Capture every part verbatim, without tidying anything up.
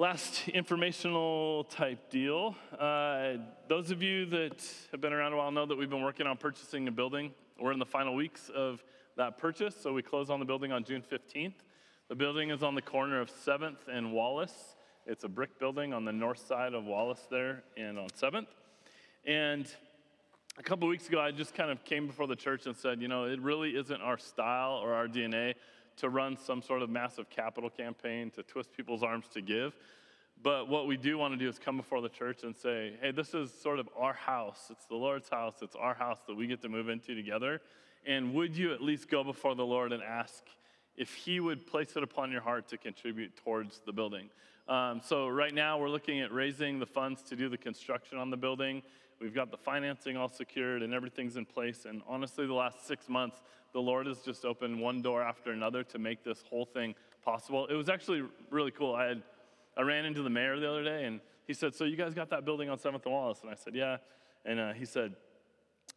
last informational type deal. Uh, those of you that have been around a while know that we've been working on purchasing a building. We're in the final weeks of that purchase, so we close on the building on June fifteenth. The building is on the corner of seventh and Wallace. It's a brick building on the north side of Wallace there and on seventh. And a couple weeks ago, I just kind of came before the church and said, you know, it really isn't our style or our D N A to run some sort of massive capital campaign to twist people's arms to give. But what we do want to do is come before the church and say, hey, this is sort of our house. It's the Lord's house. It's our house that we get to move into together. And would you at least go before the Lord and ask if he would place it upon your heart to contribute towards the building? Um, so right now we're looking at raising the funds to do the construction on the building. We've got the financing all secured and everything's in place. And honestly, the last six months, the Lord has just opened one door after another to make this whole thing possible. It was actually really cool. I had, I ran into the mayor the other day and he said, so you guys got that building on seventh and Wallace? And I said, yeah. And uh, he said,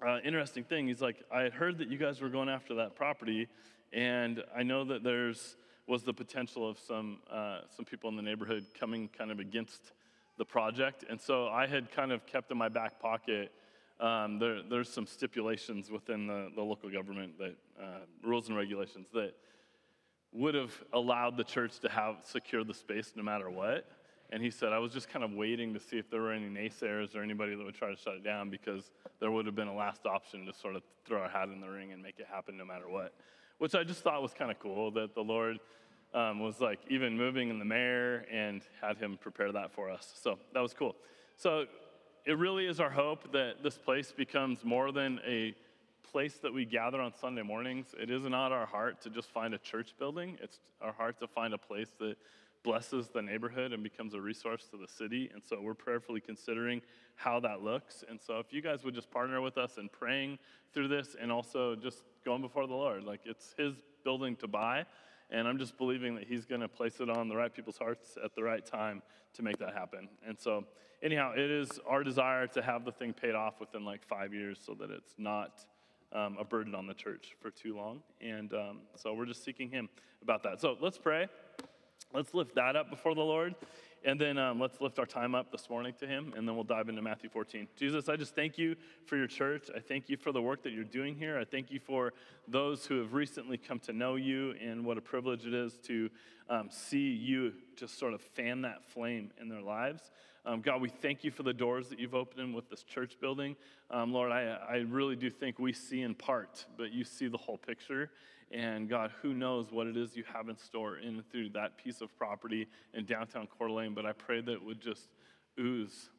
uh, interesting thing. He's like, I had heard that you guys were going after that property. And I know that there's was the potential of some uh, some people in the neighborhood coming kind of against the project. And so I had kind of kept in my back pocket, um, there, there's some stipulations within the, the local government, that uh, rules and regulations that would have allowed the church to have secure the space no matter what. And he said, I was just kind of waiting to see if there were any naysayers or anybody that would try to shut it down, because there would have been a last option to sort of throw our hat in the ring and make it happen no matter what. Which I just thought was kind of cool, that the Lord um, was like even moving in the mayor and had him prepare that for us. So that was cool. So it really is our hope that this place becomes more than a place that we gather on Sunday mornings. It is not our heart to just find a church building. It's our heart to find a place that blesses the neighborhood and becomes a resource to the city. And so we're prayerfully considering how that looks. And so if you guys would just partner with us in praying through this, and also just going before the Lord, like, it's his building to buy, and I'm just believing that he's going to place it on the right people's hearts at the right time to make that happen. And so anyhow, it is our desire to have the thing paid off within like five years so that it's not um, a burden on the church for too long. And um, so we're just seeking him about that. So let's pray. Let's lift that up before the Lord. And then um, let's lift our time up this morning to him, and then we'll dive into Matthew fourteen. Jesus, I just thank you for your church. I thank you for the work that you're doing here. I thank you for those who have recently come to know you, and what a privilege it is to um, see you just sort of fan that flame in their lives. Um, God, we thank you for the doors that you've opened with this church building. Um, Lord, I, I really do think we see in part, but you see the whole picture. And God, who knows what it is you have in store in and through that piece of property in downtown Coeur d'Alene, but I pray that it would just ooze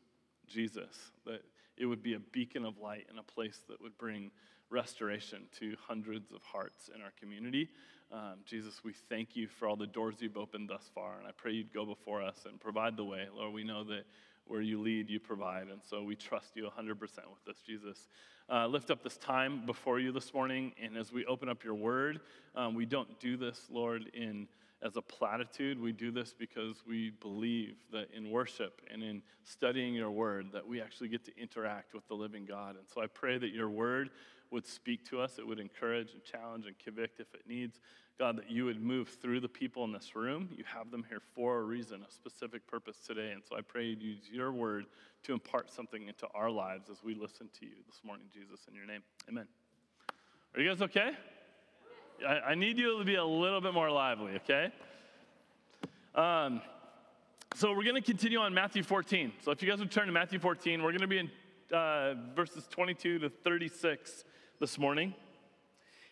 Jesus, that it would be a beacon of light and a place that would bring restoration to hundreds of hearts in our community. Um, Jesus, we thank you for all the doors you've opened thus far, and I pray you'd go before us and provide the way. Lord, we know that where you lead, you provide, and so we trust you one hundred percent with this, Jesus. Uh, lift up this time before you this morning, and as we open up your word, um, we don't do this, Lord, in as a platitude. We do this because we believe that in worship and in studying your word, that we actually get to interact with the living God. And so I pray that your word would speak to us. It would encourage and challenge and convict if it needs. God, that you would move through the people in this room. You have them here for a reason, a specific purpose today. And so I pray you'd use your word to impart something into our lives as we listen to you this morning, Jesus, in your name. Amen. Are you guys okay? I, I need you to be a little bit more lively, okay? Um, so we're going to continue on Matthew fourteen. So if you guys would turn to Matthew fourteen, we're going to be in uh, verses twenty-two to thirty-six this morning.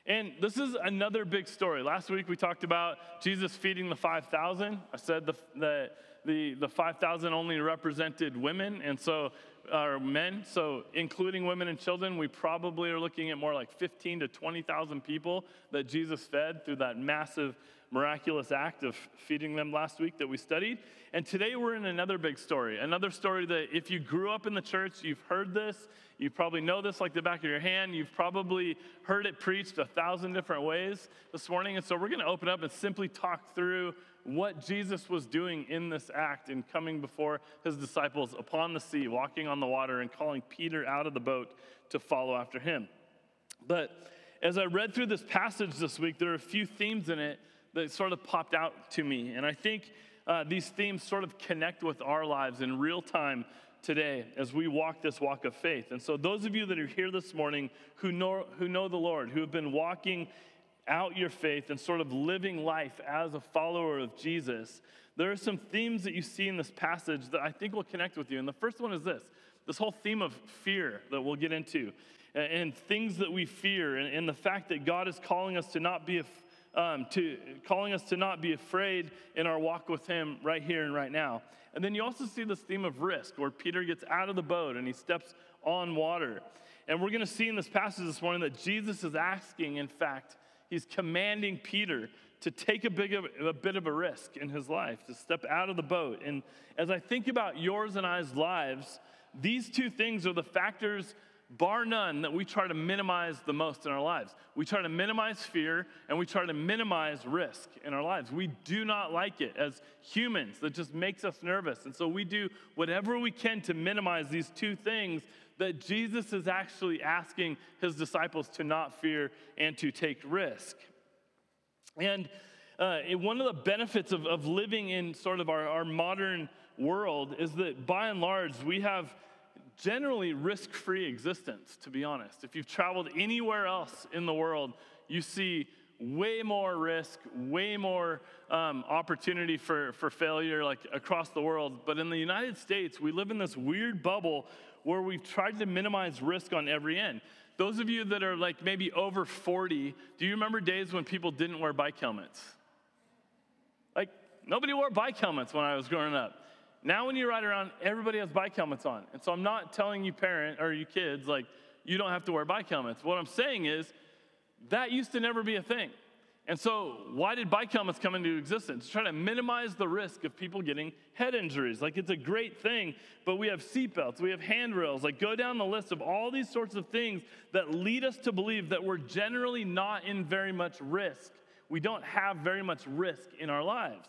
And this is another big story. Last week we talked about Jesus feeding the five thousand. I said the the the, the five thousand only represented women, and so or men. So including women and children, we probably are looking at more like fifteen to twenty thousand people that Jesus fed through that massive miraculous act of feeding them last week that we studied. And today we're in another big story, another story that if you grew up in the church, you've heard this, you probably know this like the back of your hand, you've probably heard it preached a thousand different ways this morning. And so we're going to open up and simply talk through what Jesus was doing in this act and coming before his disciples upon the sea, walking on the water and calling Peter out of the boat to follow after him. But as I read through this passage this week, there are a few themes in it that sort of popped out to me. And I think uh, these themes sort of connect with our lives in real time today as we walk this walk of faith. And so those of you that are here this morning who know who know the Lord, who have been walking out your faith and sort of living life as a follower of Jesus, there are some themes that you see in this passage that I think will connect with you. And the first one is this, this whole theme of fear that we'll get into, and, and things that we fear, and, and the fact that God is calling us to not be, af- um, to calling us to not be afraid in our walk with Him right here and right now. And then you also see this theme of risk, where Peter gets out of the boat and he steps on water. And we're going to see in this passage this morning that Jesus is asking, in fact, He's commanding Peter to take a, big of, a bit of a risk in his life, to step out of the boat. And as I think about yours and I's lives, these two things are the factors, bar none, that we try to minimize the most in our lives. We try to minimize fear, and we try to minimize risk in our lives. We do not like it as humans. That just makes us nervous. And so we do whatever we can to minimize these two things that Jesus is actually asking his disciples to not fear and to take risk. And uh, one of the benefits of, of living in sort of our, our modern world is that by and large, we have generally risk-free existence, to be honest. If you've traveled anywhere else in the world, you see way more risk, way more um, opportunity for, for failure, like across the world. But in the United States, we live in this weird bubble where we've tried to minimize risk on every end. Those of you that are like maybe over forty, do you remember days when people didn't wear bike helmets? Like, nobody wore bike helmets when I was growing up. Now when you ride around, everybody has bike helmets on. And so I'm not telling you parent or you kids, like, you don't have to wear bike helmets. What I'm saying is that used to never be a thing. And so why did bike helmets come into existence? To try to minimize the risk of people getting head injuries. Like, it's a great thing, but we have seatbelts, we have handrails. Like, go down the list of all these sorts of things that lead us to believe that we're generally not in very much risk. We don't have very much risk in our lives.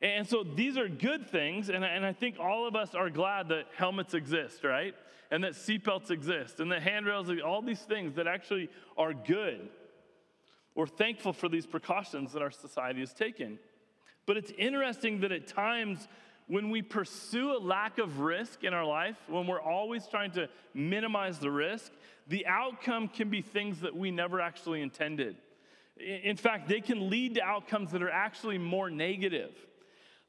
And so these are good things, and I think all of us are glad that helmets exist, right? And that seatbelts exist, and that handrails, all these things that actually are good. We're thankful for these precautions that our society has taken. But it's interesting that at times when we pursue a lack of risk in our life, when we're always trying to minimize the risk, the outcome can be things that we never actually intended. In fact, they can lead to outcomes that are actually more negative.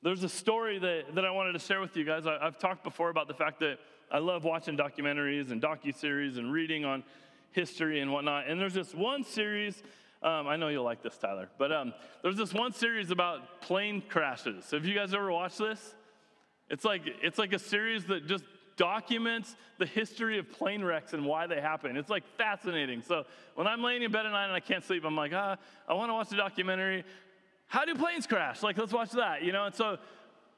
There's a story that, that I wanted to share with you guys. I, I've talked before about the fact that I love watching documentaries and docuseries and reading on history and whatnot. And there's this one series, um, I know you'll like this, Tyler, but um, there's this one series about plane crashes. So have you guys ever watched this? It's like it's like a series that just documents the history of plane wrecks and why they happen. It's like fascinating. So when I'm laying in bed at night and I can't sleep, I'm like, ah, I want to watch the documentary. How do planes crash? Like, let's watch that, you know? And so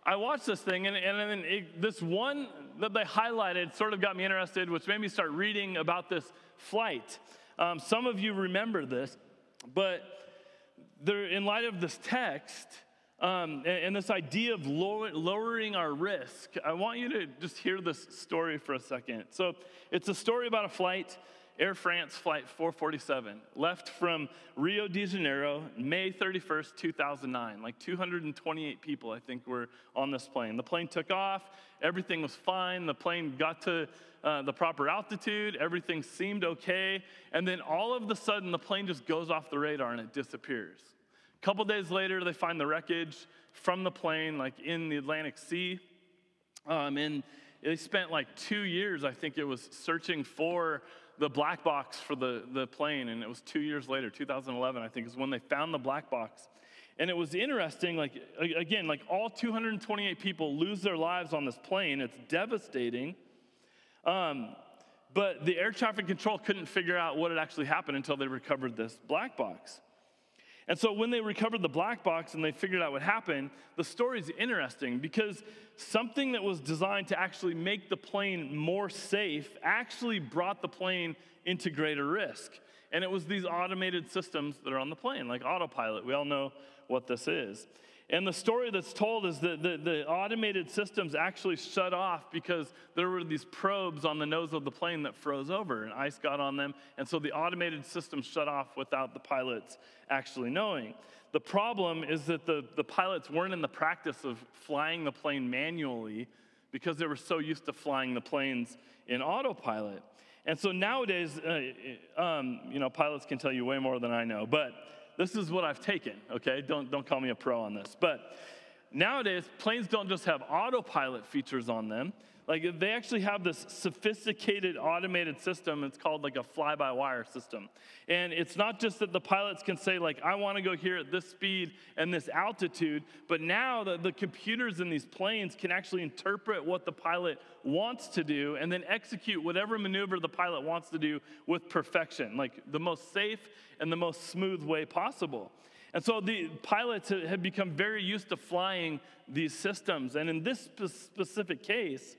I watched this thing, and, and then it, this one that they highlighted sort of got me interested, which made me start reading about this flight. Um, some of you remember this, but there, in light of this text um, and, and this idea of lower, lowering our risk, I want you to just hear this story for a second. So it's a story about a flight. Air France Flight four forty-seven, left from Rio de Janeiro, May thirty-first, two thousand nine. Like two hundred twenty-eight people, I think, were on this plane. The plane took off. Everything was fine. The plane got to uh, the proper altitude. Everything seemed okay. And then all of a sudden, the plane just goes off the radar and it disappears. A couple days later, they find the wreckage from the plane, like in the Atlantic Sea. Um, and they spent like two years, I think it was, searching for the black box for the, the plane, and it was two years later, two thousand eleven, I think, is when they found the black box. And it was interesting, like, again, like all two hundred twenty-eight people lose their lives on this plane. It's devastating. Um, but the air traffic control couldn't figure out what had actually happened until they recovered this black box. And so when they recovered the black box and they figured out what happened, the story's interesting because something that was designed to actually make the plane more safe actually brought the plane into greater risk. And it was these automated systems that are on the plane, like autopilot. We all know what this is. And the story that's told is that the, the automated systems actually shut off because there were these probes on the nose of the plane that froze over, and ice got on them, and so the automated system shut off without the pilots actually knowing. The problem is that the, the pilots weren't in the practice of flying the plane manually because they were so used to flying the planes in autopilot. And so nowadays, uh, um, you know, pilots can tell you way more than I know, but this is what I've taken, okay? Don't don't call me a pro on this. But nowadays, planes don't just have autopilot features on them. Like, they actually have this sophisticated automated system. It's called, like, a fly-by-wire system. And it's not just that the pilots can say, like, I want to go here at this speed and this altitude, but now the, the computers in these planes can actually interpret what the pilot wants to do and then execute whatever maneuver the pilot wants to do with perfection, like the most safe and the most smooth way possible. And so the pilots have become very used to flying these systems. And in this specific case,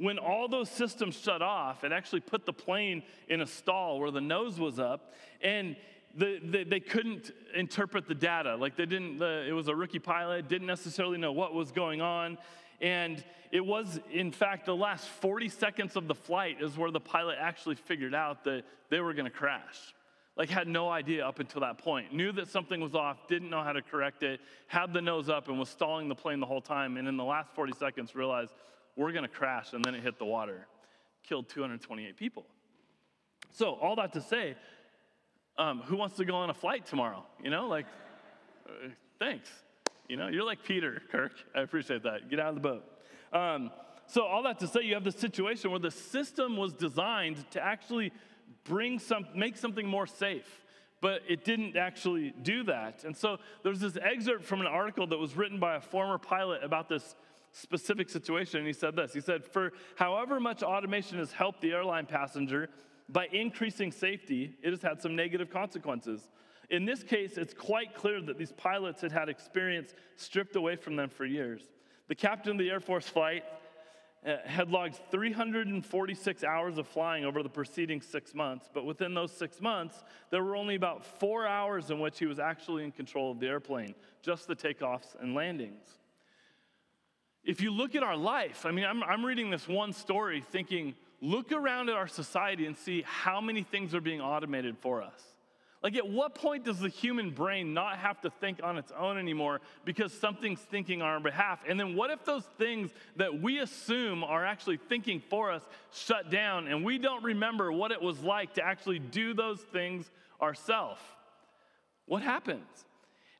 when all those systems shut off, it actually put the plane in a stall where the nose was up, and the, the, they couldn't interpret the data. Like, they didn't, the, it was a rookie pilot, didn't necessarily know what was going on. And it was, in fact, the last forty seconds of the flight is where the pilot actually figured out that they were gonna crash. Like, had no idea up until that point. Knew that something was off, didn't know how to correct it, had the nose up and was stalling the plane the whole time, and in the last forty seconds realized, we're gonna crash, and then it hit the water. Killed two hundred twenty-eight people. So all that to say, um, who wants to go on a flight tomorrow? You know, like, uh, thanks. You know, you're like Peter, Kirk. I appreciate that. Get out of the boat. Um, so all that to say, you have this situation where the system was designed to actually bring some, make something more safe, but it didn't actually do that. And so there's this excerpt from an article that was written by a former pilot about this specific situation, and he said this. He said, for however much automation has helped the airline passenger by increasing safety, it has had some negative consequences. In this case, it's quite clear that these pilots had had experience stripped away from them for years. The captain of the Air Force flight uh, had logged three hundred forty-six hours of flying over the preceding six months, but within those six months, there were only about four hours in which he was actually in control of the airplane, just the takeoffs and landings. If you look at our life, I mean, I'm, I'm reading this one story thinking, look around at our society and see how many things are being automated for us. Like, at what point does the human brain not have to think on its own anymore because something's thinking on our behalf? And then what if those things that we assume are actually thinking for us shut down and we don't remember what it was like to actually do those things ourselves? What happens?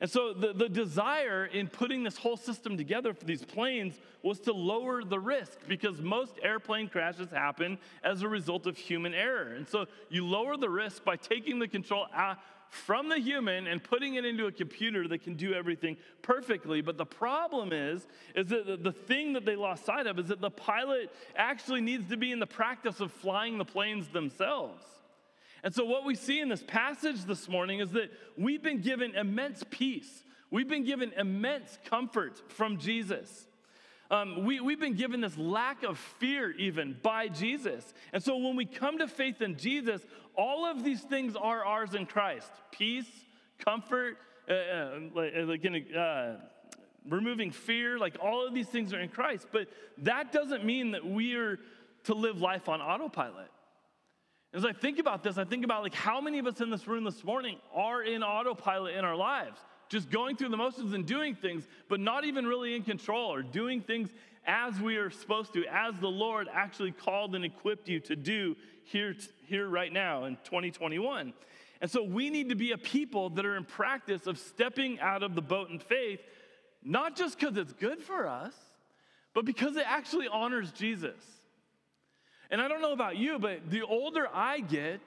And so the, the desire in putting this whole system together for these planes was to lower the risk, because most airplane crashes happen as a result of human error. And so you lower the risk by taking the control out from the human and putting it into a computer that can do everything perfectly. But the problem is, is that the thing that they lost sight of is that the pilot actually needs to be in the practice of flying the planes themselves. And so what we see in this passage this morning is that we've been given immense peace. We've been given immense comfort from Jesus. Um, we, we've been given this lack of fear even by Jesus. And so when we come to faith in Jesus, all of these things are ours in Christ. Peace, comfort, uh, uh, like in a, uh, removing fear, like all of these things are in Christ. But that doesn't mean that we are to live life on autopilot. As I think about this, I think about, like, how many of us in this room this morning are in autopilot in our lives, just going through the motions and doing things, but not even really in control, or doing things as we are supposed to, as the Lord actually called and equipped you to do here, here right now in twenty twenty-one. And so we need to be a people that are in practice of stepping out of the boat in faith, not just because it's good for us, but because it actually honors Jesus. And I don't know about you, but the older I get,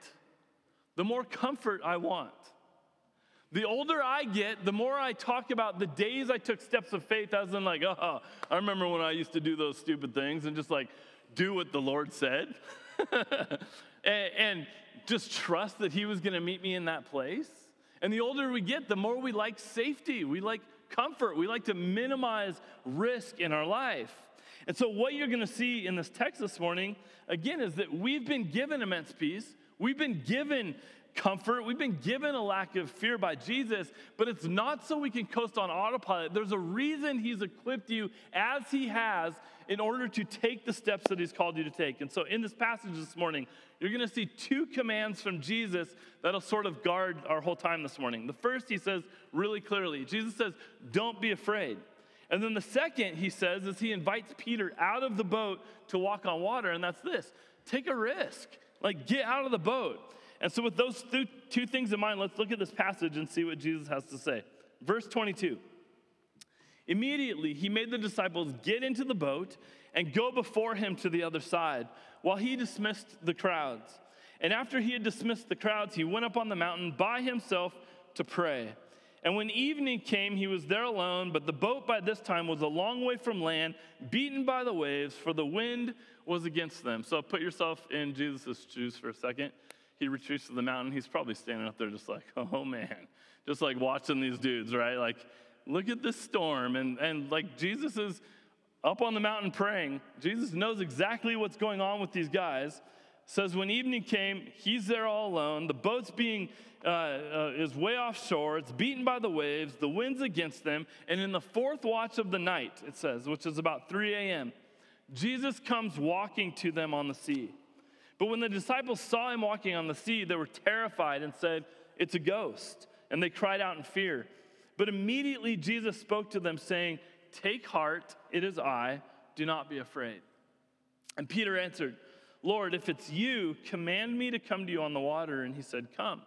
the more comfort I want. The older I get, the more I talk about the days I took steps of faith, as in, like, oh, I remember when I used to do those stupid things and just, like, do what the Lord said and, and just trust that he was going to meet me in that place. And the older we get, the more we like safety. We like comfort. We like to minimize risk in our life. And so what you're going to see in this text this morning, again, is that we've been given immense peace. We've been given comfort. We've been given a lack of fear by Jesus, but it's not so we can coast on autopilot. There's a reason he's equipped you as he has in order to take the steps that he's called you to take. And so in this passage this morning, you're going to see two commands from Jesus that'll sort of guard our whole time this morning. The first, he says really clearly, Jesus says, don't be afraid. And then the second, he says, is he invites Peter out of the boat to walk on water, and that's this: take a risk. Like, get out of the boat. And so with those th- two things in mind, let's look at this passage and see what Jesus has to say. Verse twenty-two. Immediately, he made the disciples get into the boat and go before him to the other side, while he dismissed the crowds. And after he had dismissed the crowds, he went up on the mountain by himself to pray. And when evening came, he was there alone, but the boat by this time was a long way from land, beaten by the waves, for the wind was against them. So put yourself in Jesus' shoes for a second. He retreats to the mountain. He's probably standing up there just like, oh, man, just like watching these dudes, right? Like, look at this storm. And, and like Jesus is up on the mountain praying. Jesus knows exactly what's going on with these guys. Says when evening came, he's there all alone. The boat's being uh, uh, is way offshore. It's beaten by the waves. The wind's against them. And in the fourth watch of the night, it says, which is about three a.m., Jesus comes walking to them on the sea. But when the disciples saw him walking on the sea, they were terrified and said, "It's a ghost." And they cried out in fear. But immediately Jesus spoke to them, saying, "Take heart, it is I. Do not be afraid." And Peter answered, "Lord, if it's you, command me to come to you on the water." And he said, "Come."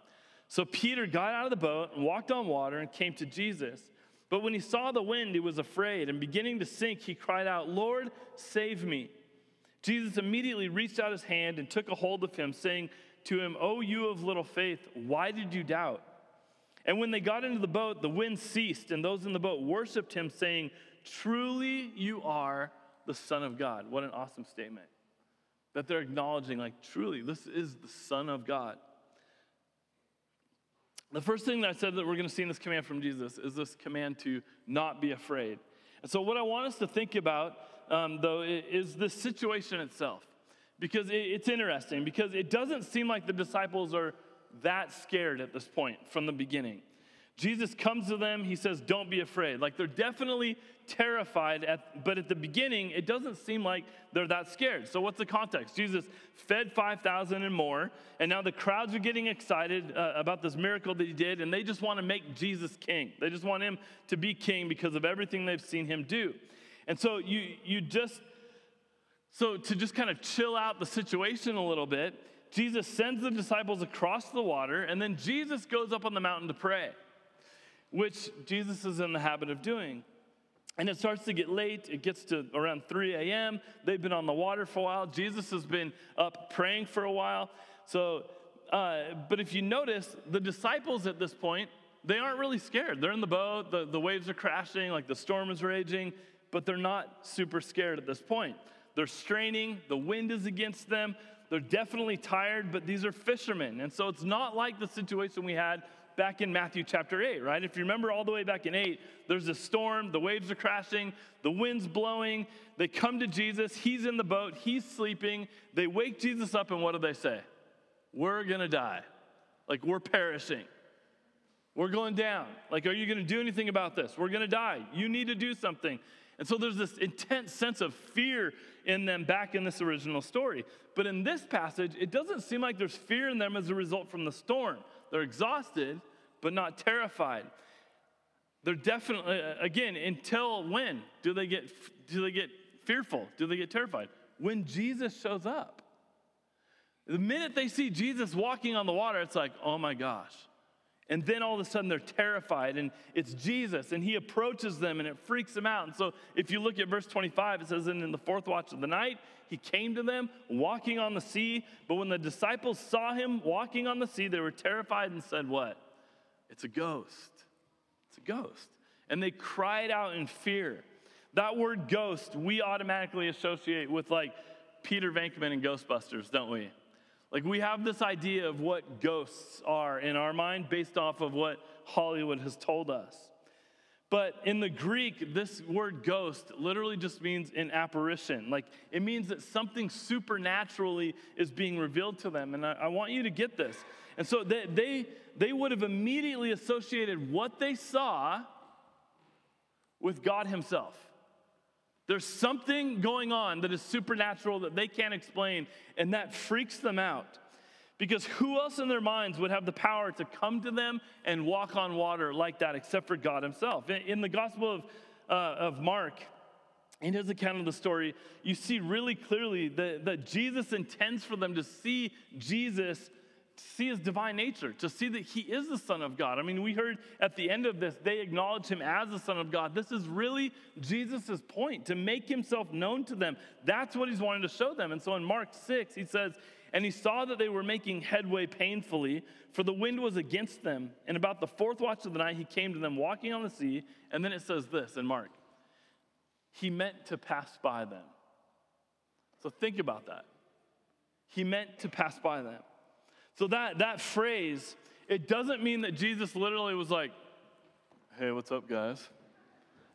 So Peter got out of the boat and walked on water and came to Jesus. But when he saw the wind, he was afraid. And beginning to sink, he cried out, "Lord, save me." Jesus immediately reached out his hand and took a hold of him, saying to him, "O you of little faith, why did you doubt?" And when they got into the boat, the wind ceased, and those in the boat worshiped him, saying, "Truly you are the Son of God." What an awesome statement. That they're acknowledging, like, truly, this is the Son of God. The first thing that I said that we're going to see in this command from Jesus is this command to not be afraid. And so what I want us to think about Um, though, is the situation itself. Because it, it's interesting, because it doesn't seem like the disciples are that scared at this point from the beginning. Jesus comes to them, he says, "Don't be afraid." Like, they're definitely terrified, at, but at the beginning, it doesn't seem like they're that scared. So what's the context? Jesus fed five thousand and more, and now the crowds are getting excited uh, about this miracle that he did, and they just want to make Jesus king. They just want him to be king because of everything they've seen him do. And so you you just, so to just kind of chill out the situation a little bit, Jesus sends the disciples across the water, and then Jesus goes up on the mountain to pray, which Jesus is in the habit of doing. And it starts to get late. It gets to around three a.m. They've been on the water for a while. Jesus has been up praying for a while. So, uh, but if you notice, the disciples at this point, they aren't really scared. They're in the boat. The, the waves are crashing. Like, the storm is raging. But they're not super scared at this point. They're straining. The wind is against them. They're definitely tired, but these are fishermen. And so it's not like the situation we had back in Matthew chapter eight, right? If you remember all the way back in eight, there's a storm. The waves are crashing. The wind's blowing. They come to Jesus. He's in the boat. He's sleeping. They wake Jesus up, and what do they say? We're going to die. Like, we're perishing. We're going down. Like, are you going to do anything about this? We're going to die. You need to do something. And so there's this intense sense of fear in them back in this original story. But in this passage, it doesn't seem like there's fear in them as a result from the storm. They're exhausted, but not terrified. They're definitely, again, until when do they get do they get fearful? Do they get terrified? When Jesus shows up. The minute they see Jesus walking on the water, it's like, oh my gosh. And then all of a sudden they're terrified, and it's Jesus, and he approaches them, and it freaks them out. And so if you look at verse twenty-five, it says, "And in the fourth watch of the night, he came to them walking on the sea. But when the disciples saw him walking on the sea, they were terrified and said," what? "It's a ghost. It's a ghost." And they cried out in fear. That word ghost, we automatically associate with, like, Peter Venkman and Ghostbusters, don't we? Like, we have this idea of what ghosts are in our mind based off of what Hollywood has told us. But in the Greek, this word ghost literally just means an apparition. Like, it means that something supernaturally is being revealed to them. And I, I want you to get this. And so they, they, they would have immediately associated what they saw with God himself. There's something going on that is supernatural that they can't explain, and that freaks them out. Because who else in their minds would have the power to come to them and walk on water like that except for God himself? In the Gospel of, uh, of Mark, in his account of the story, you see really clearly that, that Jesus intends for them to see Jesus, to see his divine nature, to see that he is the Son of God. I mean, we heard at the end of this, they acknowledge him as the Son of God. This is really Jesus' point, to make himself known to them. That's what he's wanting to show them. And so in Mark six, he says, "And he saw that they were making headway painfully, for the wind was against them. And about the fourth watch of the night, he came to them walking on the sea." And then it says this in Mark: he meant to pass by them. So think about that. He meant to pass by them. So that, that phrase, it doesn't mean that Jesus literally was like, "Hey, what's up, guys?"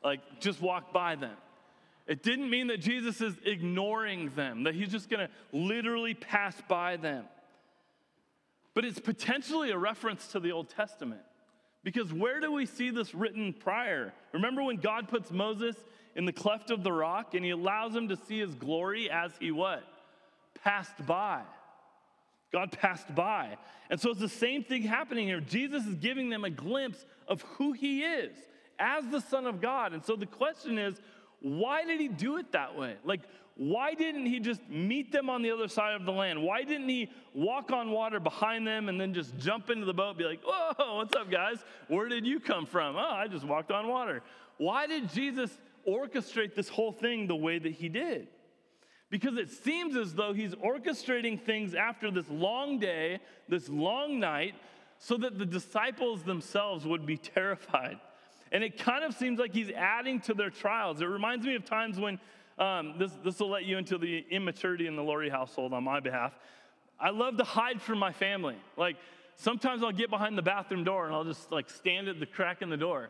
Like, just walk by them. It didn't mean that Jesus is ignoring them, that he's just going to literally pass by them. But it's potentially a reference to the Old Testament, because where do we see this written prior? Remember when God puts Moses in the cleft of the rock and he allows him to see his glory as he what? Passed by. God passed by. And so it's the same thing happening here. Jesus is giving them a glimpse of who he is as the Son of God. And so the question is, why did he do it that way? Like, why didn't he just meet them on the other side of the land? Why didn't he walk on water behind them and then just jump into the boat and be like, "Whoa, what's up, guys? Where did you come from? Oh, I just walked on water." Why did Jesus orchestrate this whole thing the way that he did? Because it seems as though he's orchestrating things after this long day, this long night, so that the disciples themselves would be terrified. And it kind of seems like he's adding to their trials. It reminds me of times when, um, this this will let you into the immaturity in the Laurie household on my behalf. I love to hide from my family. Like, sometimes I'll get behind the bathroom door and I'll just like stand at the crack in the door.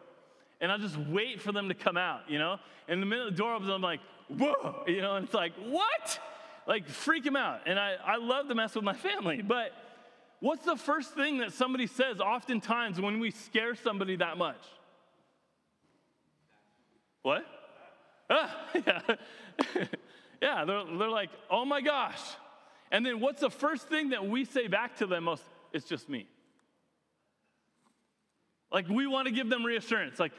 And I'll just wait for them to come out, you know? And the minute the door opens, I'm like, "Whoa," you know? And it's like, what? Like, freak them out. And I, I love to mess with my family. But what's the first thing that somebody says oftentimes when we scare somebody that much? What? Ah, yeah. yeah, they're, they're like, "Oh my gosh." And then what's the first thing that we say back to them most? "It's just me." Like, we want to give them reassurance. Like,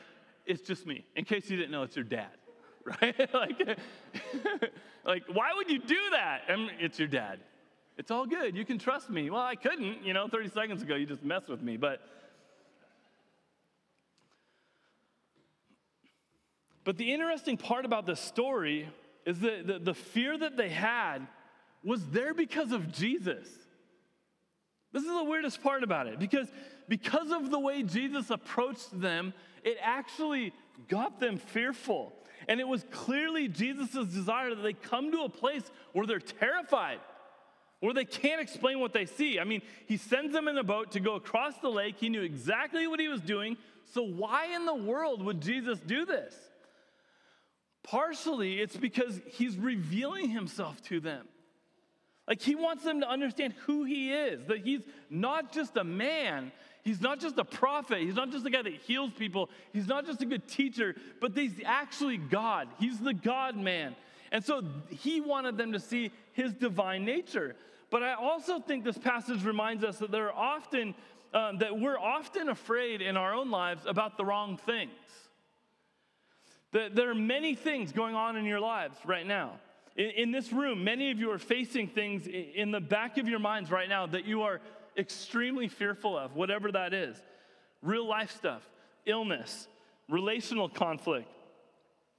"It's just me. In case you didn't know, it's your dad," right? like, like, why would you do that? I mean, it's your dad. It's all good. You can trust me. Well, I couldn't, you know, thirty seconds ago, you just messed with me, but... But the interesting part about this story is that the, the fear that they had was there because of Jesus. This is the weirdest part about it, because because of the way Jesus approached them, it actually got them fearful. And it was clearly Jesus' desire that they come to a place where they're terrified, where they can't explain what they see. I mean, he sends them in a boat to go across the lake. He knew exactly what he was doing. So why in the world would Jesus do this? Partially, it's because he's revealing himself to them. Like, he wants them to understand who he is, that he's not just a man, he's not just a prophet, he's not just a guy that heals people, he's not just a good teacher, but he's actually God. He's the God-man. And so he wanted them to see his divine nature. But I also think this passage reminds us that there are often, um, that we're often afraid in our own lives about the wrong things. There are many things going on in your lives right now. In, in this room, many of you are facing things in the back of your minds right now that you are extremely fearful of, whatever that is. Real life stuff, illness, relational conflict,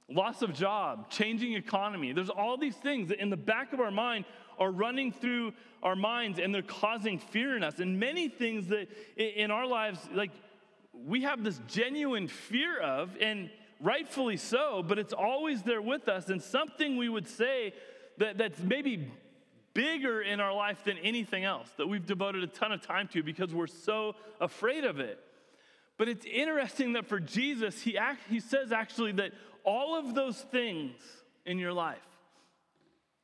loss of job, changing economy. There's all these things that in the back of our mind are running through our minds, and they're causing fear in us. And many things that in our lives, like, we have this genuine fear of, and rightfully so, but it's always there with us, and something we would say that, that's maybe bigger in our life than anything else that we've devoted a ton of time to because we're so afraid of it. But it's interesting that for Jesus, he act, he says actually that all of those things in your life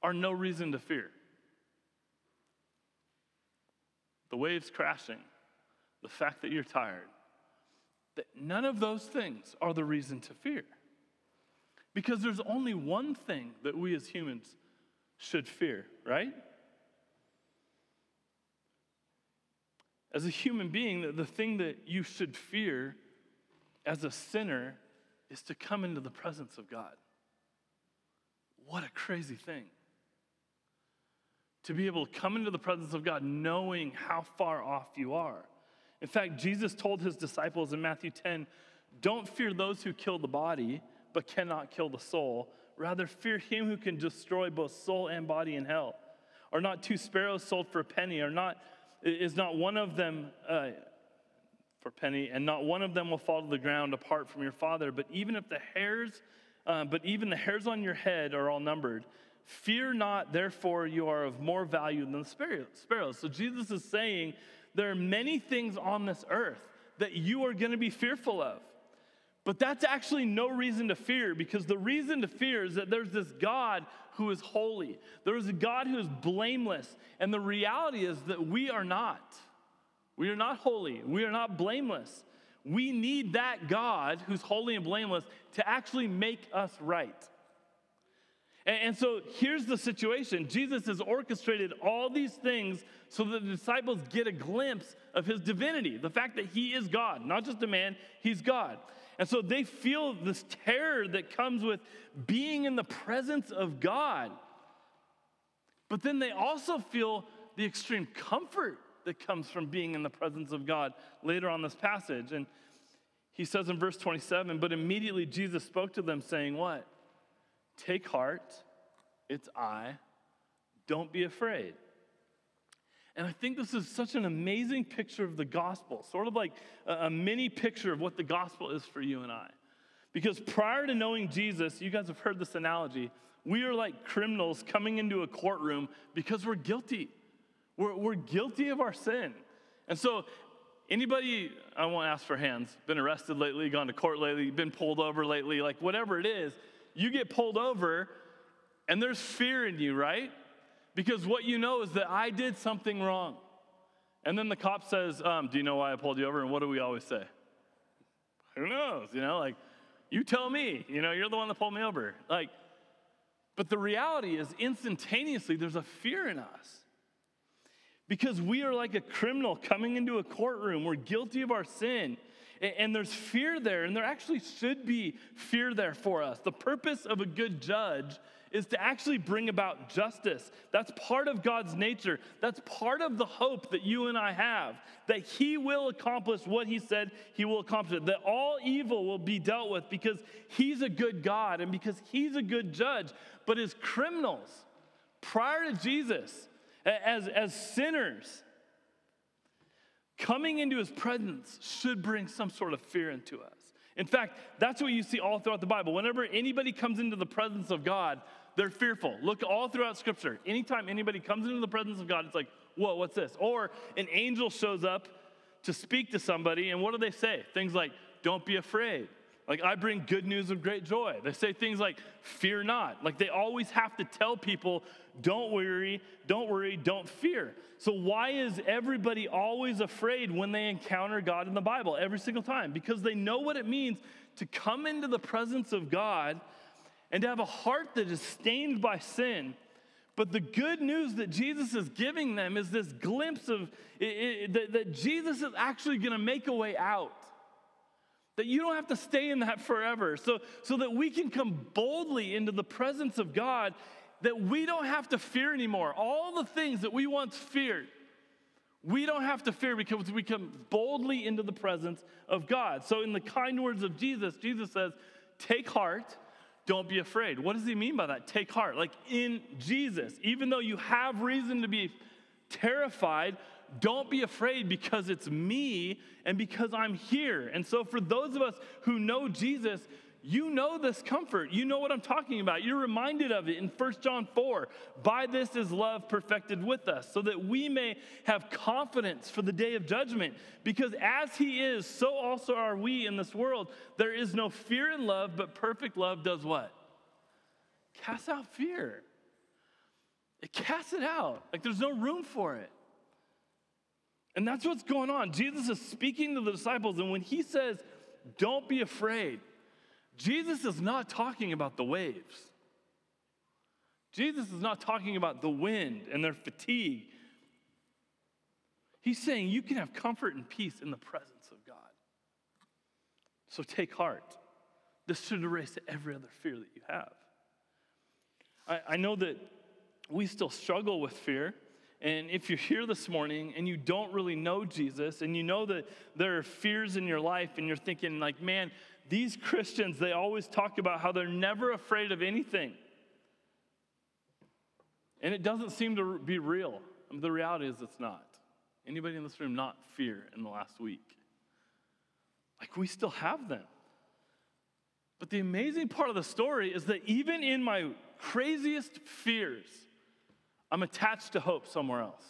are no reason to fear. the waves crashing, the fact that you're tired, that none of those things are the reason to fear. Because there's only one thing that we as humans should fear, right? As a human being, the thing that you should fear as a sinner is to come into the presence of God. What a crazy thing. To be able to come into the presence of God knowing how far off you are. In fact, Jesus told his disciples in Matthew ten, don't fear those who kill the body but cannot kill the soul. Rather, fear him who can destroy both soul and body in hell. Are not two sparrows sold for a penny? Are not is not one of them uh, for a penny, and not one of them will fall to the ground apart from your Father? But even if the hairs, uh, but even the hairs on your head are all numbered. Fear not, therefore, you are of more value than the sparrows. So Jesus is saying there are many things on this earth that you are going to be fearful of. But that's actually no reason to fear, because the reason to fear is that there's this God who is holy. There is a God who is blameless. And the reality is that we are not. We are not holy. We are not blameless. We need that God who's holy and blameless to actually make us right. And so here's the situation. Jesus has orchestrated all these things so that the disciples get a glimpse of his divinity, the fact that he is God, not just a man, he's God. And so they feel this terror that comes with being in the presence of God. But then they also feel the extreme comfort that comes from being in the presence of God later on this passage. And he says in verse twenty-seven, but immediately Jesus spoke to them saying what? Take heart, it's I, don't be afraid. And I think this is such an amazing picture of the gospel, sort of like a, a mini picture of what the gospel is for you and I. Because prior to knowing Jesus, you guys have heard this analogy, we are like criminals coming into a courtroom because we're guilty. We're, we're guilty of our sin. And so anybody, I won't ask for hands, been arrested lately, gone to court lately, been pulled over lately, like whatever it is, you get pulled over, and there's fear in you, right? Because what you know is that I did something wrong. And then the cop says, um, do you know why I pulled you over? And what do we always say? Who knows? You know, like, you tell me. You know, you're the one that pulled me over. Like, but the reality is instantaneously there's a fear in us. Because we are like a criminal coming into a courtroom. We're guilty of our sin. And there's fear there, and there actually should be fear there for us. The purpose of a good judge is to actually bring about justice. That's part of God's nature. That's part of the hope that you and I have, that he will accomplish what he said he will accomplish, that all evil will be dealt with because he's a good God and because he's a good judge. But as criminals, prior to Jesus, as, as sinners, coming into his presence should bring some sort of fear into us. In fact, that's what you see all throughout the Bible. Whenever anybody comes into the presence of God, they're fearful. Look all throughout Scripture. Anytime anybody comes into the presence of God, it's like, whoa, what's this? Or an angel shows up to speak to somebody, and what do they say? Things like, don't be afraid. Like, I bring good news of great joy. They say things like, fear not. Like, they always have to tell people, don't worry, don't worry, don't fear. So why is everybody always afraid when they encounter God in the Bible every single time? Because they know what it means to come into the presence of God and to have a heart that is stained by sin. But the good news that Jesus is giving them is this glimpse of it, it, that, that Jesus is actually going to make a way out. That you don't have to stay in that forever, so, so that we can come boldly into the presence of God, that we don't have to fear anymore. All the things that we once feared, we don't have to fear because we come boldly into the presence of God. So in the kind words of Jesus, Jesus says, take heart, don't be afraid. What does he mean by that? Take heart. Like in Jesus, even though you have reason to be terrified, don't be afraid because it's me and because I'm here. And so for those of us who know Jesus, you know this comfort. You know what I'm talking about. You're reminded of it in First John four. By this is love perfected with us, so that we may have confidence for the day of judgment. Because as he is, so also are we in this world. There is no fear in love, but perfect love does what? Casts out fear. It casts it out. Like there's no room for it. And that's what's going on. Jesus is speaking to the disciples, and when he says, don't be afraid, Jesus is not talking about the waves. Jesus is not talking about the wind and their fatigue. He's saying you can have comfort and peace in the presence of God. So take heart. This should erase every other fear that you have. I, I know that we still struggle with fear. And if you're here this morning and you don't really know Jesus and you know that there are fears in your life and you're thinking like, man, these Christians, they always talk about how they're never afraid of anything. And it doesn't seem to be real. I mean, the reality is it's not. Anybody in this room not fear in the last week? Like, we still have them. But the amazing part of the story is that even in my craziest fears, I'm attached to hope somewhere else.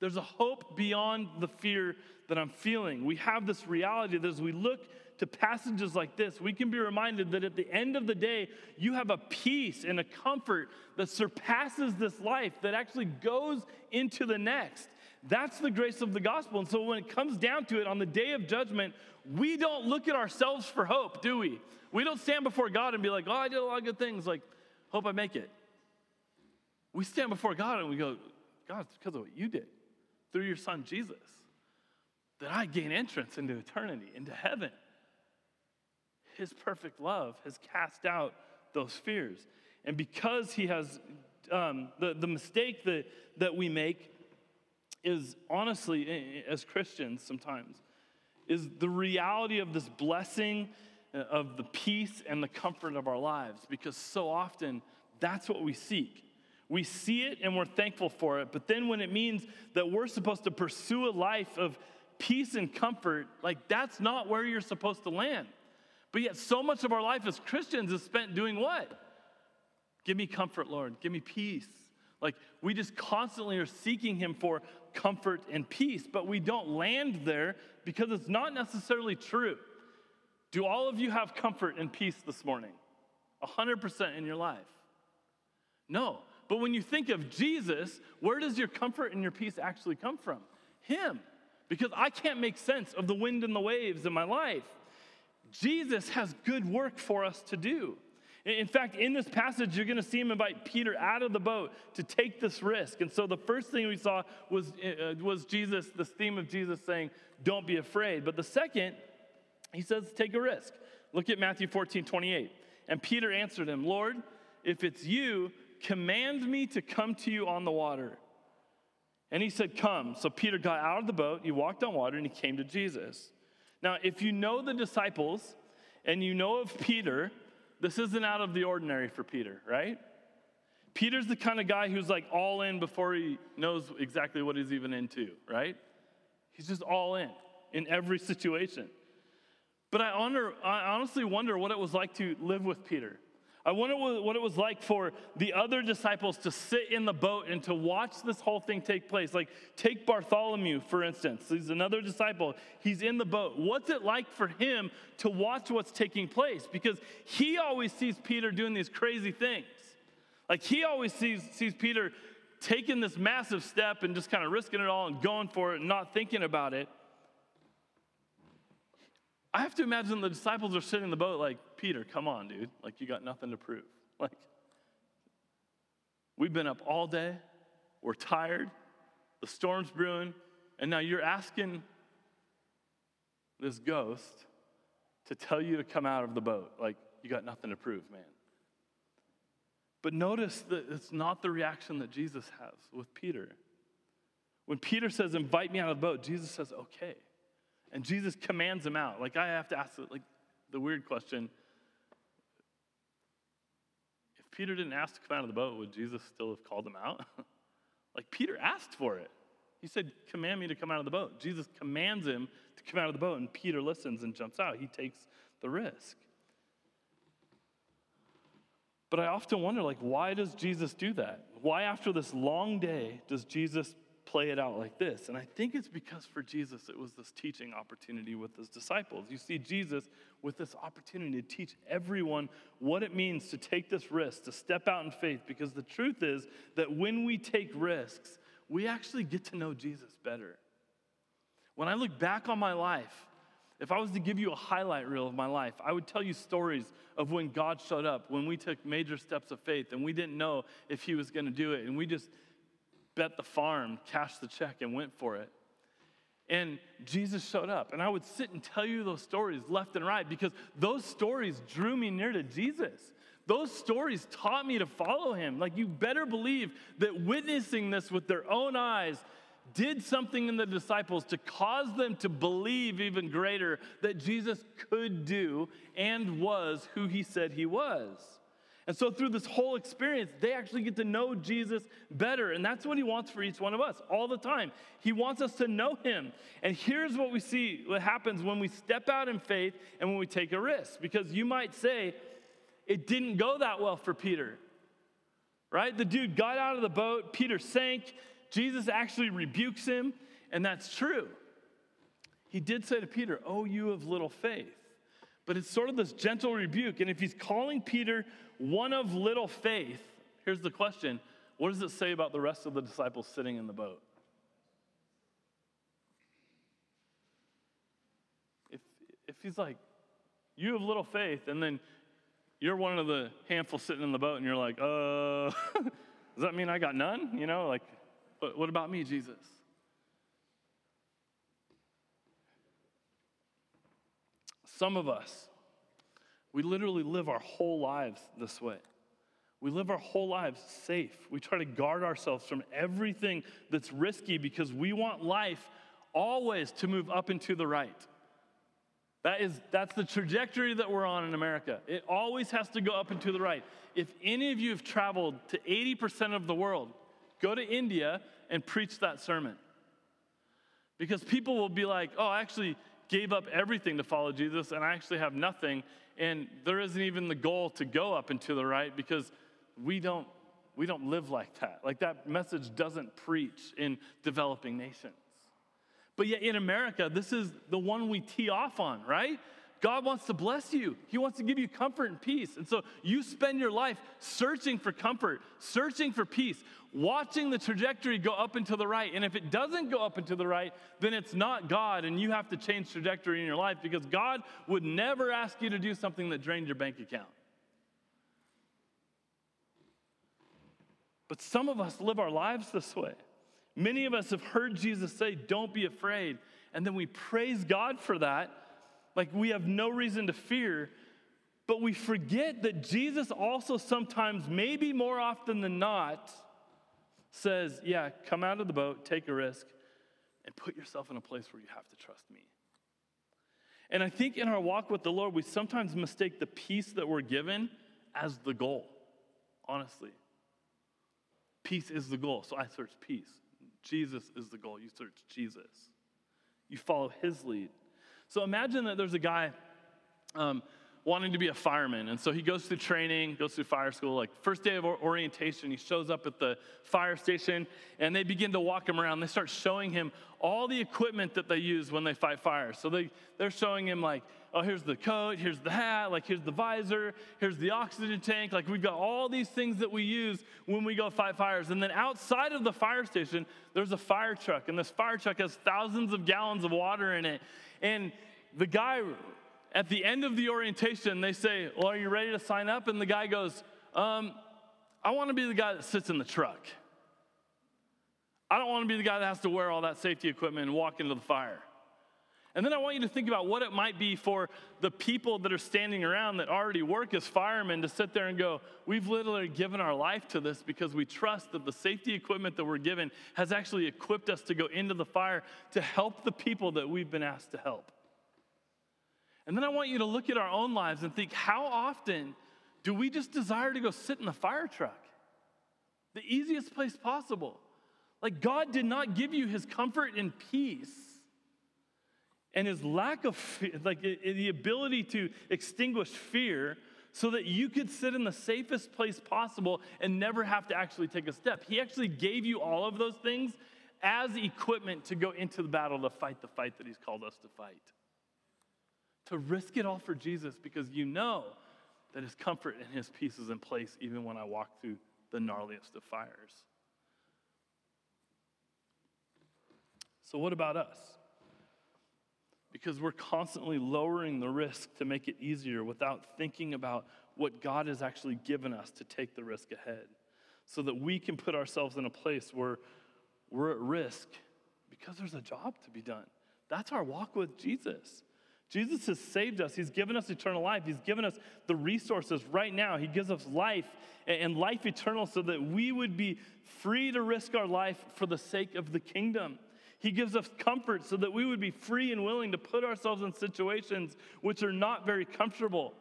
There's a hope beyond the fear that I'm feeling. We have this reality that as we look to passages like this, we can be reminded that at the end of the day, you have a peace and a comfort that surpasses this life, that actually goes into the next. That's the grace of the gospel. And so when it comes down to it, on the day of judgment, we don't look at ourselves for hope, do we? We don't stand before God and be like, oh, I did a lot of good things, like, hope I make it. We stand before God and we go, God, it's because of what you did through your son Jesus that I gain entrance into eternity, into heaven. His perfect love has cast out those fears. And because he has, um, the, the mistake that, that we make is honestly, as Christians sometimes, is the reality of this blessing of the peace and the comfort of our lives. Because so often, that's what we seek. We see it and we're thankful for it. But then when it means that we're supposed to pursue a life of peace and comfort, like that's not where you're supposed to land. But yet so much of our life as Christians is spent doing what? Give me comfort, Lord. Give me peace. Like we just constantly are seeking him for comfort and peace, but we don't land there because it's not necessarily true. Do all of you have comfort and peace this morning? one hundred percent in your life? No. But when you think of Jesus, where does your comfort and your peace actually come from? Him. Because I can't make sense of the wind and the waves in my life. Jesus has good work for us to do. In fact, in this passage, you're going to see him invite Peter out of the boat to take this risk. And so the first thing we saw was, uh, was Jesus, this theme of Jesus saying, don't be afraid. But the second, he says, take a risk. Look at Matthew fourteen twenty-eight. And Peter answered him, Lord, if it's you, command me to come to you on the water. And he said, come. So Peter got out of the boat, he walked on water, and he came to Jesus. Now, if you know the disciples and you know of Peter, this isn't out of the ordinary for Peter, right? Peter's the kind of guy who's like all in before he knows exactly what he's even into, right? He's just all in, in every situation. But I, honor, I honestly wonder what it was like to live with Peter. I wonder what it was like for the other disciples to sit in the boat and to watch this whole thing take place. Like, take Bartholomew, for instance. He's another disciple. He's in the boat. What's it like for him to watch what's taking place? Because he always sees Peter doing these crazy things. Like, he always sees, sees Peter taking this massive step and just kind of risking it all and going for it and not thinking about it. I have to imagine the disciples are sitting in the boat like, Peter, come on, dude. Like, you got nothing to prove. Like, we've been up all day. We're tired. The storm's brewing. And now you're asking this ghost to tell you to come out of the boat. Like, you got nothing to prove, man. But notice that it's not the reaction that Jesus has with Peter. When Peter says, invite me out of the boat, Jesus says, okay. And Jesus commands him out. Like, I have to ask like the weird question. If Peter didn't ask to come out of the boat, would Jesus still have called him out? Like, Peter asked for it. He said, command me to come out of the boat. Jesus commands him to come out of the boat, and Peter listens and jumps out. He takes the risk. But I often wonder, like, why does Jesus do that? Why, after this long day, does Jesus play it out like this? And I think it's because for Jesus, it was this teaching opportunity with his disciples. You see Jesus with this opportunity to teach everyone what it means to take this risk, to step out in faith, because the truth is that when we take risks, we actually get to know Jesus better. When I look back on my life, if I was to give you a highlight reel of my life, I would tell you stories of when God showed up, when we took major steps of faith and we didn't know if he was going to do it. And we just bet the farm, cashed the check, and went for it. And Jesus showed up. And I would sit and tell you those stories left and right because those stories drew me near to Jesus. Those stories taught me to follow him. Like, you better believe that witnessing this with their own eyes did something in the disciples to cause them to believe even greater that Jesus could do and was who he said he was. And so through this whole experience, they actually get to know Jesus better. And that's what he wants for each one of us all the time. He wants us to know him. And here's what we see, what happens when we step out in faith and when we take a risk. Because you might say, it didn't go that well for Peter, right? The dude got out of the boat, Peter sank, Jesus actually rebukes him, and that's true. He did say to Peter, "Oh, you of little faith." But it's sort of this gentle rebuke, and if he's calling Peter one of little faith, here's the question, what does it say about the rest of the disciples sitting in the boat? If, if he's like, "You of little faith," and then you're one of the handful sitting in the boat, and you're like, uh, does that mean I got none? You know, like, what, what about me, Jesus? Some of us, we literally live our whole lives this way. We live our whole lives safe. We try to guard ourselves from everything that's risky because we want life always to move up and to the right. That is, that's the trajectory that we're on in America. It always has to go up and to the right. If any of you have traveled to eighty percent of the world, go to India and preach that sermon. Because people will be like, "Oh, I actually gave up everything to follow Jesus and I actually have nothing." And there isn't even the goal to go up and to the right because we don't, we don't live like that. Like, that message doesn't preach in developing nations. But yet in America, this is the one we tee off on, right? God wants to bless you. He wants to give you comfort and peace. And so you spend your life searching for comfort, searching for peace, watching the trajectory go up and to the right. And if it doesn't go up and to the right, then it's not God, and you have to change trajectory in your life because God would never ask you to do something that drained your bank account. But some of us live our lives this way. Many of us have heard Jesus say, "Don't be afraid." And then we praise God for that. Like, we have no reason to fear. But we forget that Jesus also sometimes, maybe more often than not, says, "Yeah, come out of the boat, take a risk, and put yourself in a place where you have to trust me." And I think in our walk with the Lord, we sometimes mistake the peace that we're given as the goal, honestly. Peace is the goal, so I search peace. Jesus is the goal. You search Jesus. You follow his lead. So imagine that there's a guy um, wanting to be a fireman. And so he goes through training, goes through fire school. Like, first day of orientation, he shows up at the fire station, and they begin to walk him around. They start showing him all the equipment that they use when they fight fire. So they, they're showing him, like, "Oh, here's the coat, here's the hat, like, here's the visor, here's the oxygen tank. Like, we've got all these things that we use when we go fight fires." And then outside of the fire station, there's a fire truck. And this fire truck has thousands of gallons of water in it. And the guy... at the end of the orientation, they say, "Well, are you ready to sign up?" And the guy goes, um, "I want to be the guy that sits in the truck. I don't want to be the guy that has to wear all that safety equipment and walk into the fire." And then I want you to think about what it might be for the people that are standing around that already work as firemen to sit there and go, "We've literally given our life to this because we trust that the safety equipment that we're given has actually equipped us to go into the fire to help the people that we've been asked to help." And then I want you to look at our own lives and think, how often do we just desire to go sit in the fire truck? The easiest place possible. Like, God did not give you his comfort and peace and his lack of fear, like the ability to extinguish fear so that you could sit in the safest place possible and never have to actually take a step. He actually gave you all of those things as equipment to go into the battle to fight the fight that he's called us to fight. To risk it all for Jesus because you know that his comfort and his peace is in place even when I walk through the gnarliest of fires. So what about us? Because we're constantly lowering the risk to make it easier without thinking about what God has actually given us to take the risk ahead, so that we can put ourselves in a place where we're at risk because there's a job to be done. That's our walk with Jesus. Jesus has saved us. He's given us eternal life. He's given us the resources right now. He gives us life and life eternal so that we would be free to risk our life for the sake of the kingdom. He gives us comfort so that we would be free and willing to put ourselves in situations which are not very comfortable.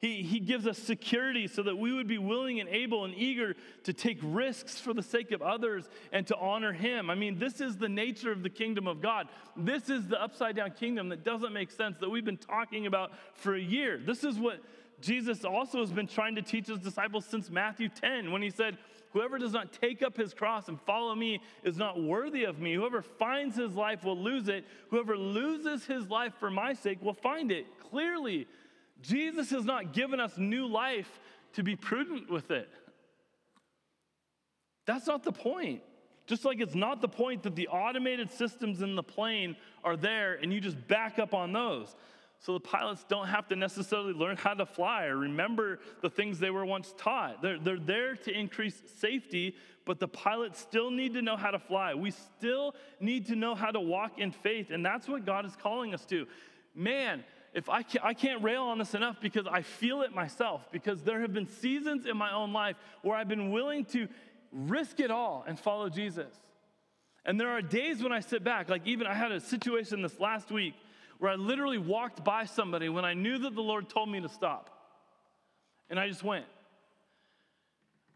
He, he gives us security so that we would be willing and able and eager to take risks for the sake of others and to honor him. I mean, this is the nature of the kingdom of God. This is the upside-down kingdom that doesn't make sense, that we've been talking about for a year. This is what Jesus also has been trying to teach his disciples since Matthew ten, when he said, "Whoever does not take up his cross and follow me is not worthy of me. Whoever finds his life will lose it. Whoever loses his life for my sake will find it." Clearly, Jesus has not given us new life to be prudent with it. That's not the point. Just like it's not the point that the automated systems in the plane are there and you just back up on those. So the pilots don't have to necessarily learn how to fly or remember the things they were once taught. They're, they're there to increase safety, but the pilots still need to know how to fly. We still need to know how to walk in faith, and that's what God is calling us to. Man, if I can't, I can't rail on this enough because I feel it myself, because there have been seasons in my own life where I've been willing to risk it all and follow Jesus. And there are days when I sit back, like even I had a situation this last week where I literally walked by somebody when I knew that the Lord told me to stop. And I just went.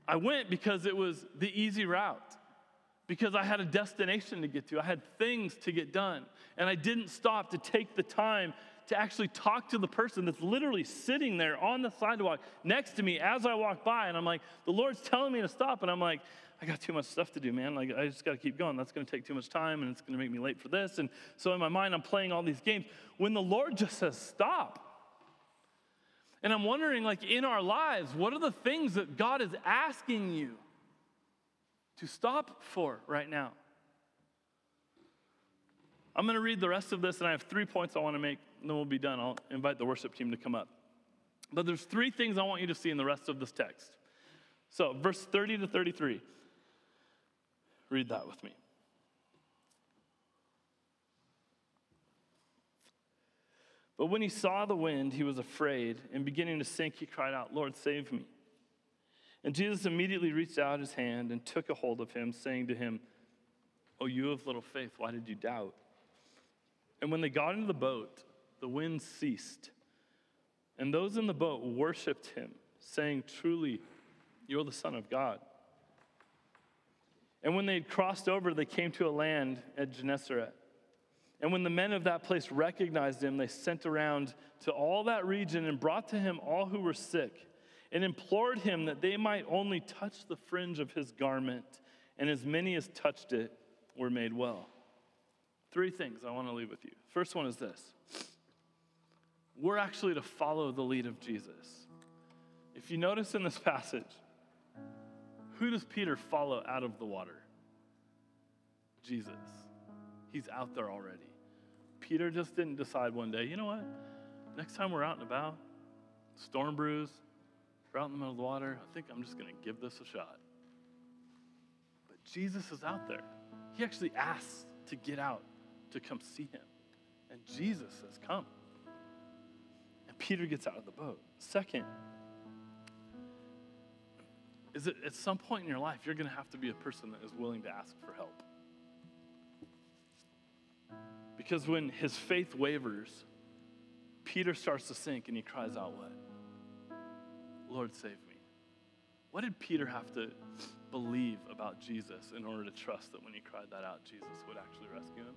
I went because it was the easy route, because I had a destination to get to. I had things to get done. And I didn't stop to take the time to actually talk to the person that's literally sitting there on the sidewalk next to me as I walk by. And I'm like, the Lord's telling me to stop. And I'm like, I got too much stuff to do, man. Like, I just got to keep going. That's going to take too much time, and it's going to make me late for this. And so in my mind, I'm playing all these games when the Lord just says, stop. And I'm wondering, like, in our lives, what are the things that God is asking you to stop for right now? I'm going to read the rest of this, and I have three points I want to make, and then we'll be done. I'll invite the worship team to come up. But there's three things I want you to see in the rest of this text. So verse thirty to thirty-three. Read that with me. But when he saw the wind, he was afraid, and beginning to sink, he cried out, "Lord, save me." And Jesus immediately reached out his hand and took a hold of him, saying to him, "Oh, you of little faith, why did you doubt?" And when they got into the boat, the wind ceased. And those in the boat worshiped him, saying, "Truly, you're the Son of God." And when they had crossed over, they came to a land at Gennesaret. And when the men of that place recognized him, they sent around to all that region and brought to him all who were sick, and implored him that they might only touch the fringe of his garment. And as many as touched it were made well. Three things I want to leave with you. First one is this. We're actually to follow the lead of Jesus. If you notice in this passage, who does Peter follow out of the water? Jesus. He's out there already. Peter just didn't decide one day, you know what? Next time we're out and about, storm brews, we're out in the middle of the water, I think I'm just going to give this a shot. But Jesus is out there. He actually asks to get out, to come see him. And Jesus says, "Come." And Peter gets out of the boat. Second, is that at some point in your life, you're going to have to be a person that is willing to ask for help. Because when his faith wavers, Peter starts to sink and he cries out, "What? Lord, save me." What did Peter have to believe about Jesus in order to trust that when he cried that out, Jesus would actually rescue him?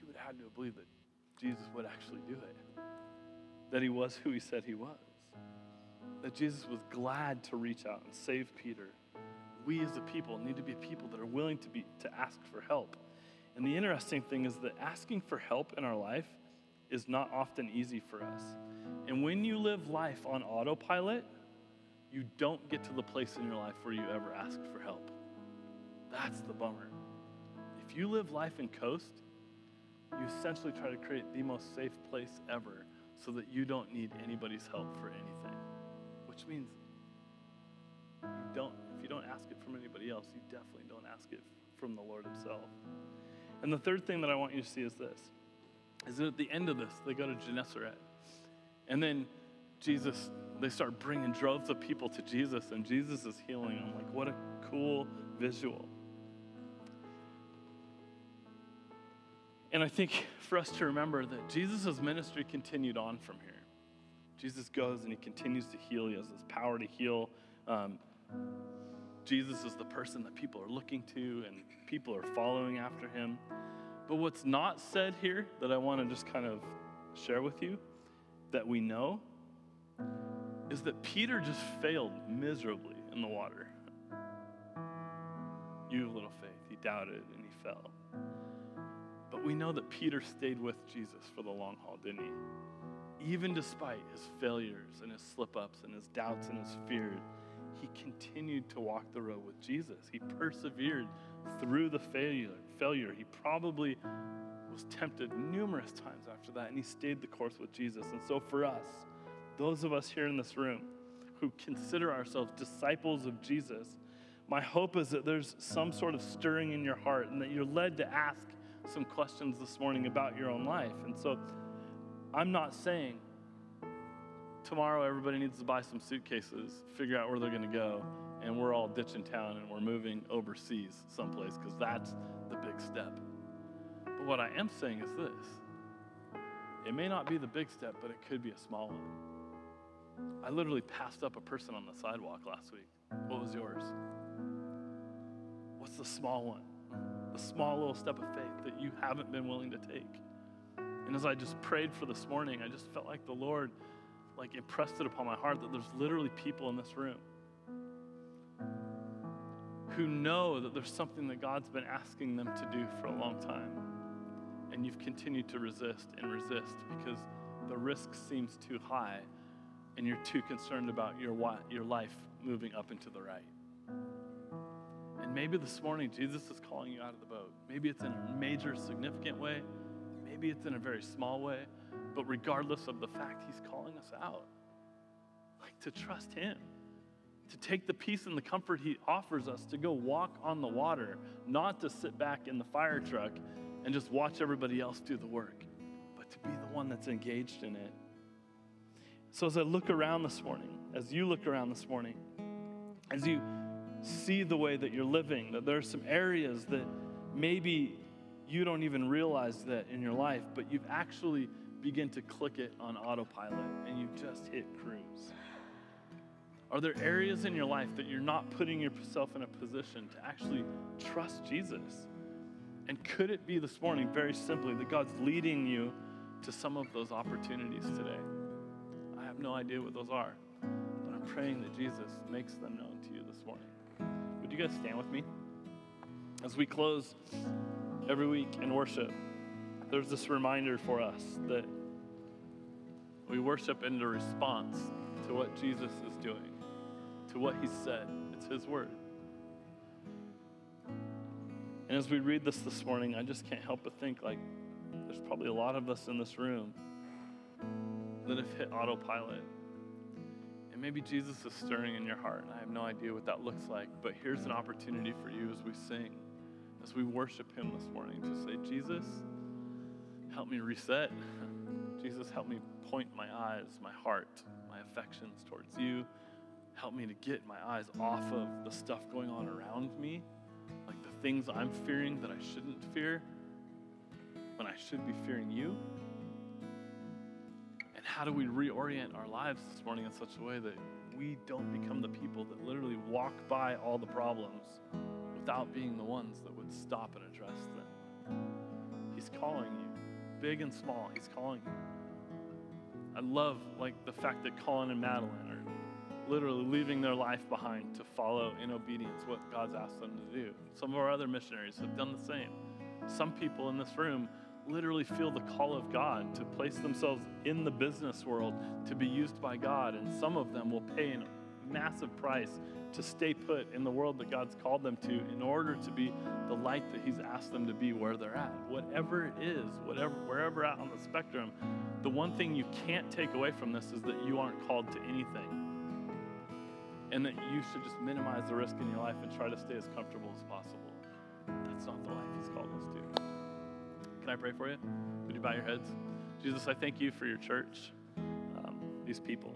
He would have had to believe that Jesus would actually do it, that he was who he said he was, that Jesus was glad to reach out and save Peter. We as a people need to be people that are willing to be to ask for help. And the interesting thing is that asking for help in our life is not often easy for us. And when you live life on autopilot, you don't get to the place in your life where you ever ask for help. That's the bummer. if you live life in coast, you essentially try to create the most safe place ever so that you don't need anybody's help for anything, which means you don't, if you don't ask it from anybody else, you definitely don't ask it from the Lord himself. And the third thing that I want you to see is this, is that at the end of this, they go to Gennesaret. And then Jesus, they start bringing droves of people to Jesus, and Jesus is healing. I'm like, what a cool visual. And I think for us to remember that Jesus' ministry continued on from here. Jesus goes and he continues to heal. He has this power to heal. Um, Jesus is the person that people are looking to, and people are following after him. But what's not said here that I want to just kind of share with you that we know is that Peter just failed miserably in the water. You have little faith. He doubted and he fell. But we know that Peter stayed with Jesus for the long haul, didn't he? Even despite his failures and his slip-ups and his doubts and his fears, he continued to walk the road with Jesus. He persevered through the failure. failure. He probably was tempted numerous times after that, and he stayed the course with Jesus. And so for us, those of us here in this room who consider ourselves disciples of Jesus, my hope is that there's some sort of stirring in your heart and that you're led to ask some questions this morning about your own life. And so I'm not saying tomorrow everybody needs to buy some suitcases, figure out where they're going to go, and we're all ditching town and we're moving overseas someplace, because that's the big step. But what I am saying is this. It may not be the big step, but it could be a small one. I literally passed up a person on the sidewalk last week. What was yours? What's the small one? The small little step of faith that you haven't been willing to take. And as I just prayed for this morning, I just felt like the Lord like impressed it upon my heart that there's literally people in this room who know that there's something that God's been asking them to do for a long time. And you've continued to resist and resist because the risk seems too high and you're too concerned about your your life moving up into the right. And maybe this morning Jesus is calling you out of the boat. Maybe it's in a major, significant way. Maybe it's in a very small way. But regardless of the fact, he's calling us out, like to trust him, to take the peace and the comfort he offers us, to go walk on the water, not to sit back in the fire truck and just watch everybody else do the work, but to be the one that's engaged in it. So as I look around this morning, as you look around this morning, as you see the way that you're living, that there are some areas that maybe you don't even realize that in your life, but you've actually begin to click it on autopilot and you just hit cruise. Are there areas in your life that you're not putting yourself in a position to actually trust Jesus? And could it be this morning, very simply, that God's leading you to some of those opportunities today? I have no idea what those are, but I'm praying that Jesus makes them known to you this morning. Would you guys stand with me? As we close every week in worship, there's this reminder for us that we worship in response to what Jesus is doing, to what he said. It's his word. And as we read this this morning, I just can't help but think, like, there's probably a lot of us in this room that have hit autopilot. And maybe Jesus is stirring in your heart, and I have no idea what that looks like, but here's an opportunity for you as we sing, as we worship him this morning, to say, Jesus, help me reset. Jesus, help me point my eyes, my heart, my affections towards you. Help me to get my eyes off of the stuff going on around me, like the things I'm fearing that I shouldn't fear, when I should be fearing you. And how do we reorient our lives this morning in such a way that we don't become the people that literally walk by all the problems without being the ones that would stop and address them? He's calling you. Big and small, he's calling you. I love like the fact that Colin and Madeline are literally leaving their life behind to follow in obedience what God's asked them to do. Some of our other missionaries have done the same. Some people in this room literally feel the call of God to place themselves in the business world to be used by God, and some of them will pay an massive price to stay put in the world that God's called them to in order to be the light that he's asked them to be where they're at. Whatever it is, whatever, wherever out on the spectrum, the one thing you can't take away from this is that you aren't called to anything, and that you should just minimize the risk in your life and try to stay as comfortable as possible. That's not the life he's called us to. Can I pray for you? Would you bow your heads? Jesus, I thank you for your church, um, these people.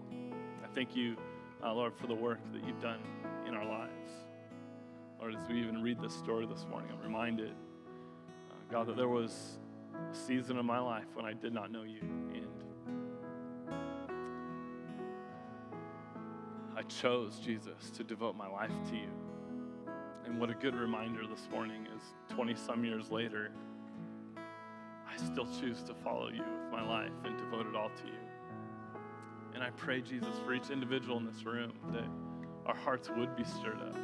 I thank you, uh, Lord, for the work that you've done in our lives. Lord, as we even read this story this morning, I'm reminded, uh, God, that there was a season of my life when I did not know you, and I chose, Jesus, to devote my life to you. And what a good reminder this morning is twenty-some years later, I still choose to follow you with my life and devote it all to you. And I pray, Jesus, for each individual in this room that our hearts would be stirred up.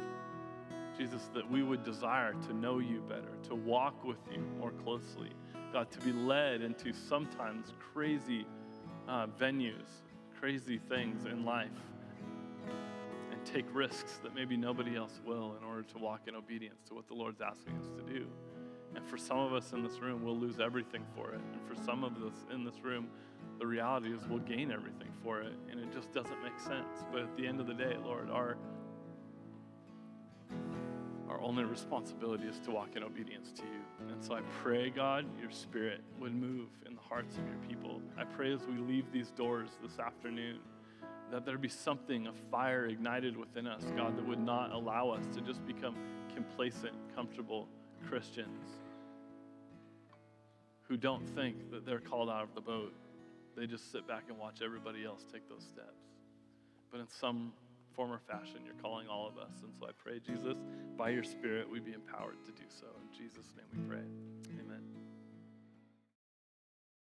Jesus, that we would desire to know you better, to walk with you more closely. God, to be led into sometimes crazy uh, venues, crazy things in life, and take risks that maybe nobody else will in order to walk in obedience to what the Lord's asking us to do. And for some of us in this room, we'll lose everything for it. And for some of us in this room, the reality is we'll gain everything for it. And it just doesn't make sense. But at the end of the day, Lord, our, our only responsibility is to walk in obedience to you. And so I pray, God, your spirit would move in the hearts of your people. I pray as we leave these doors this afternoon, that there be something, a fire ignited within us, God, that would not allow us to just become complacent, comfortable Christians who don't think that they're called out of the boat. They just sit back and watch everybody else take those steps. But in some form or fashion, you're calling all of us. And so I pray, Jesus, by your Spirit, we be empowered to do so. In Jesus' name we pray.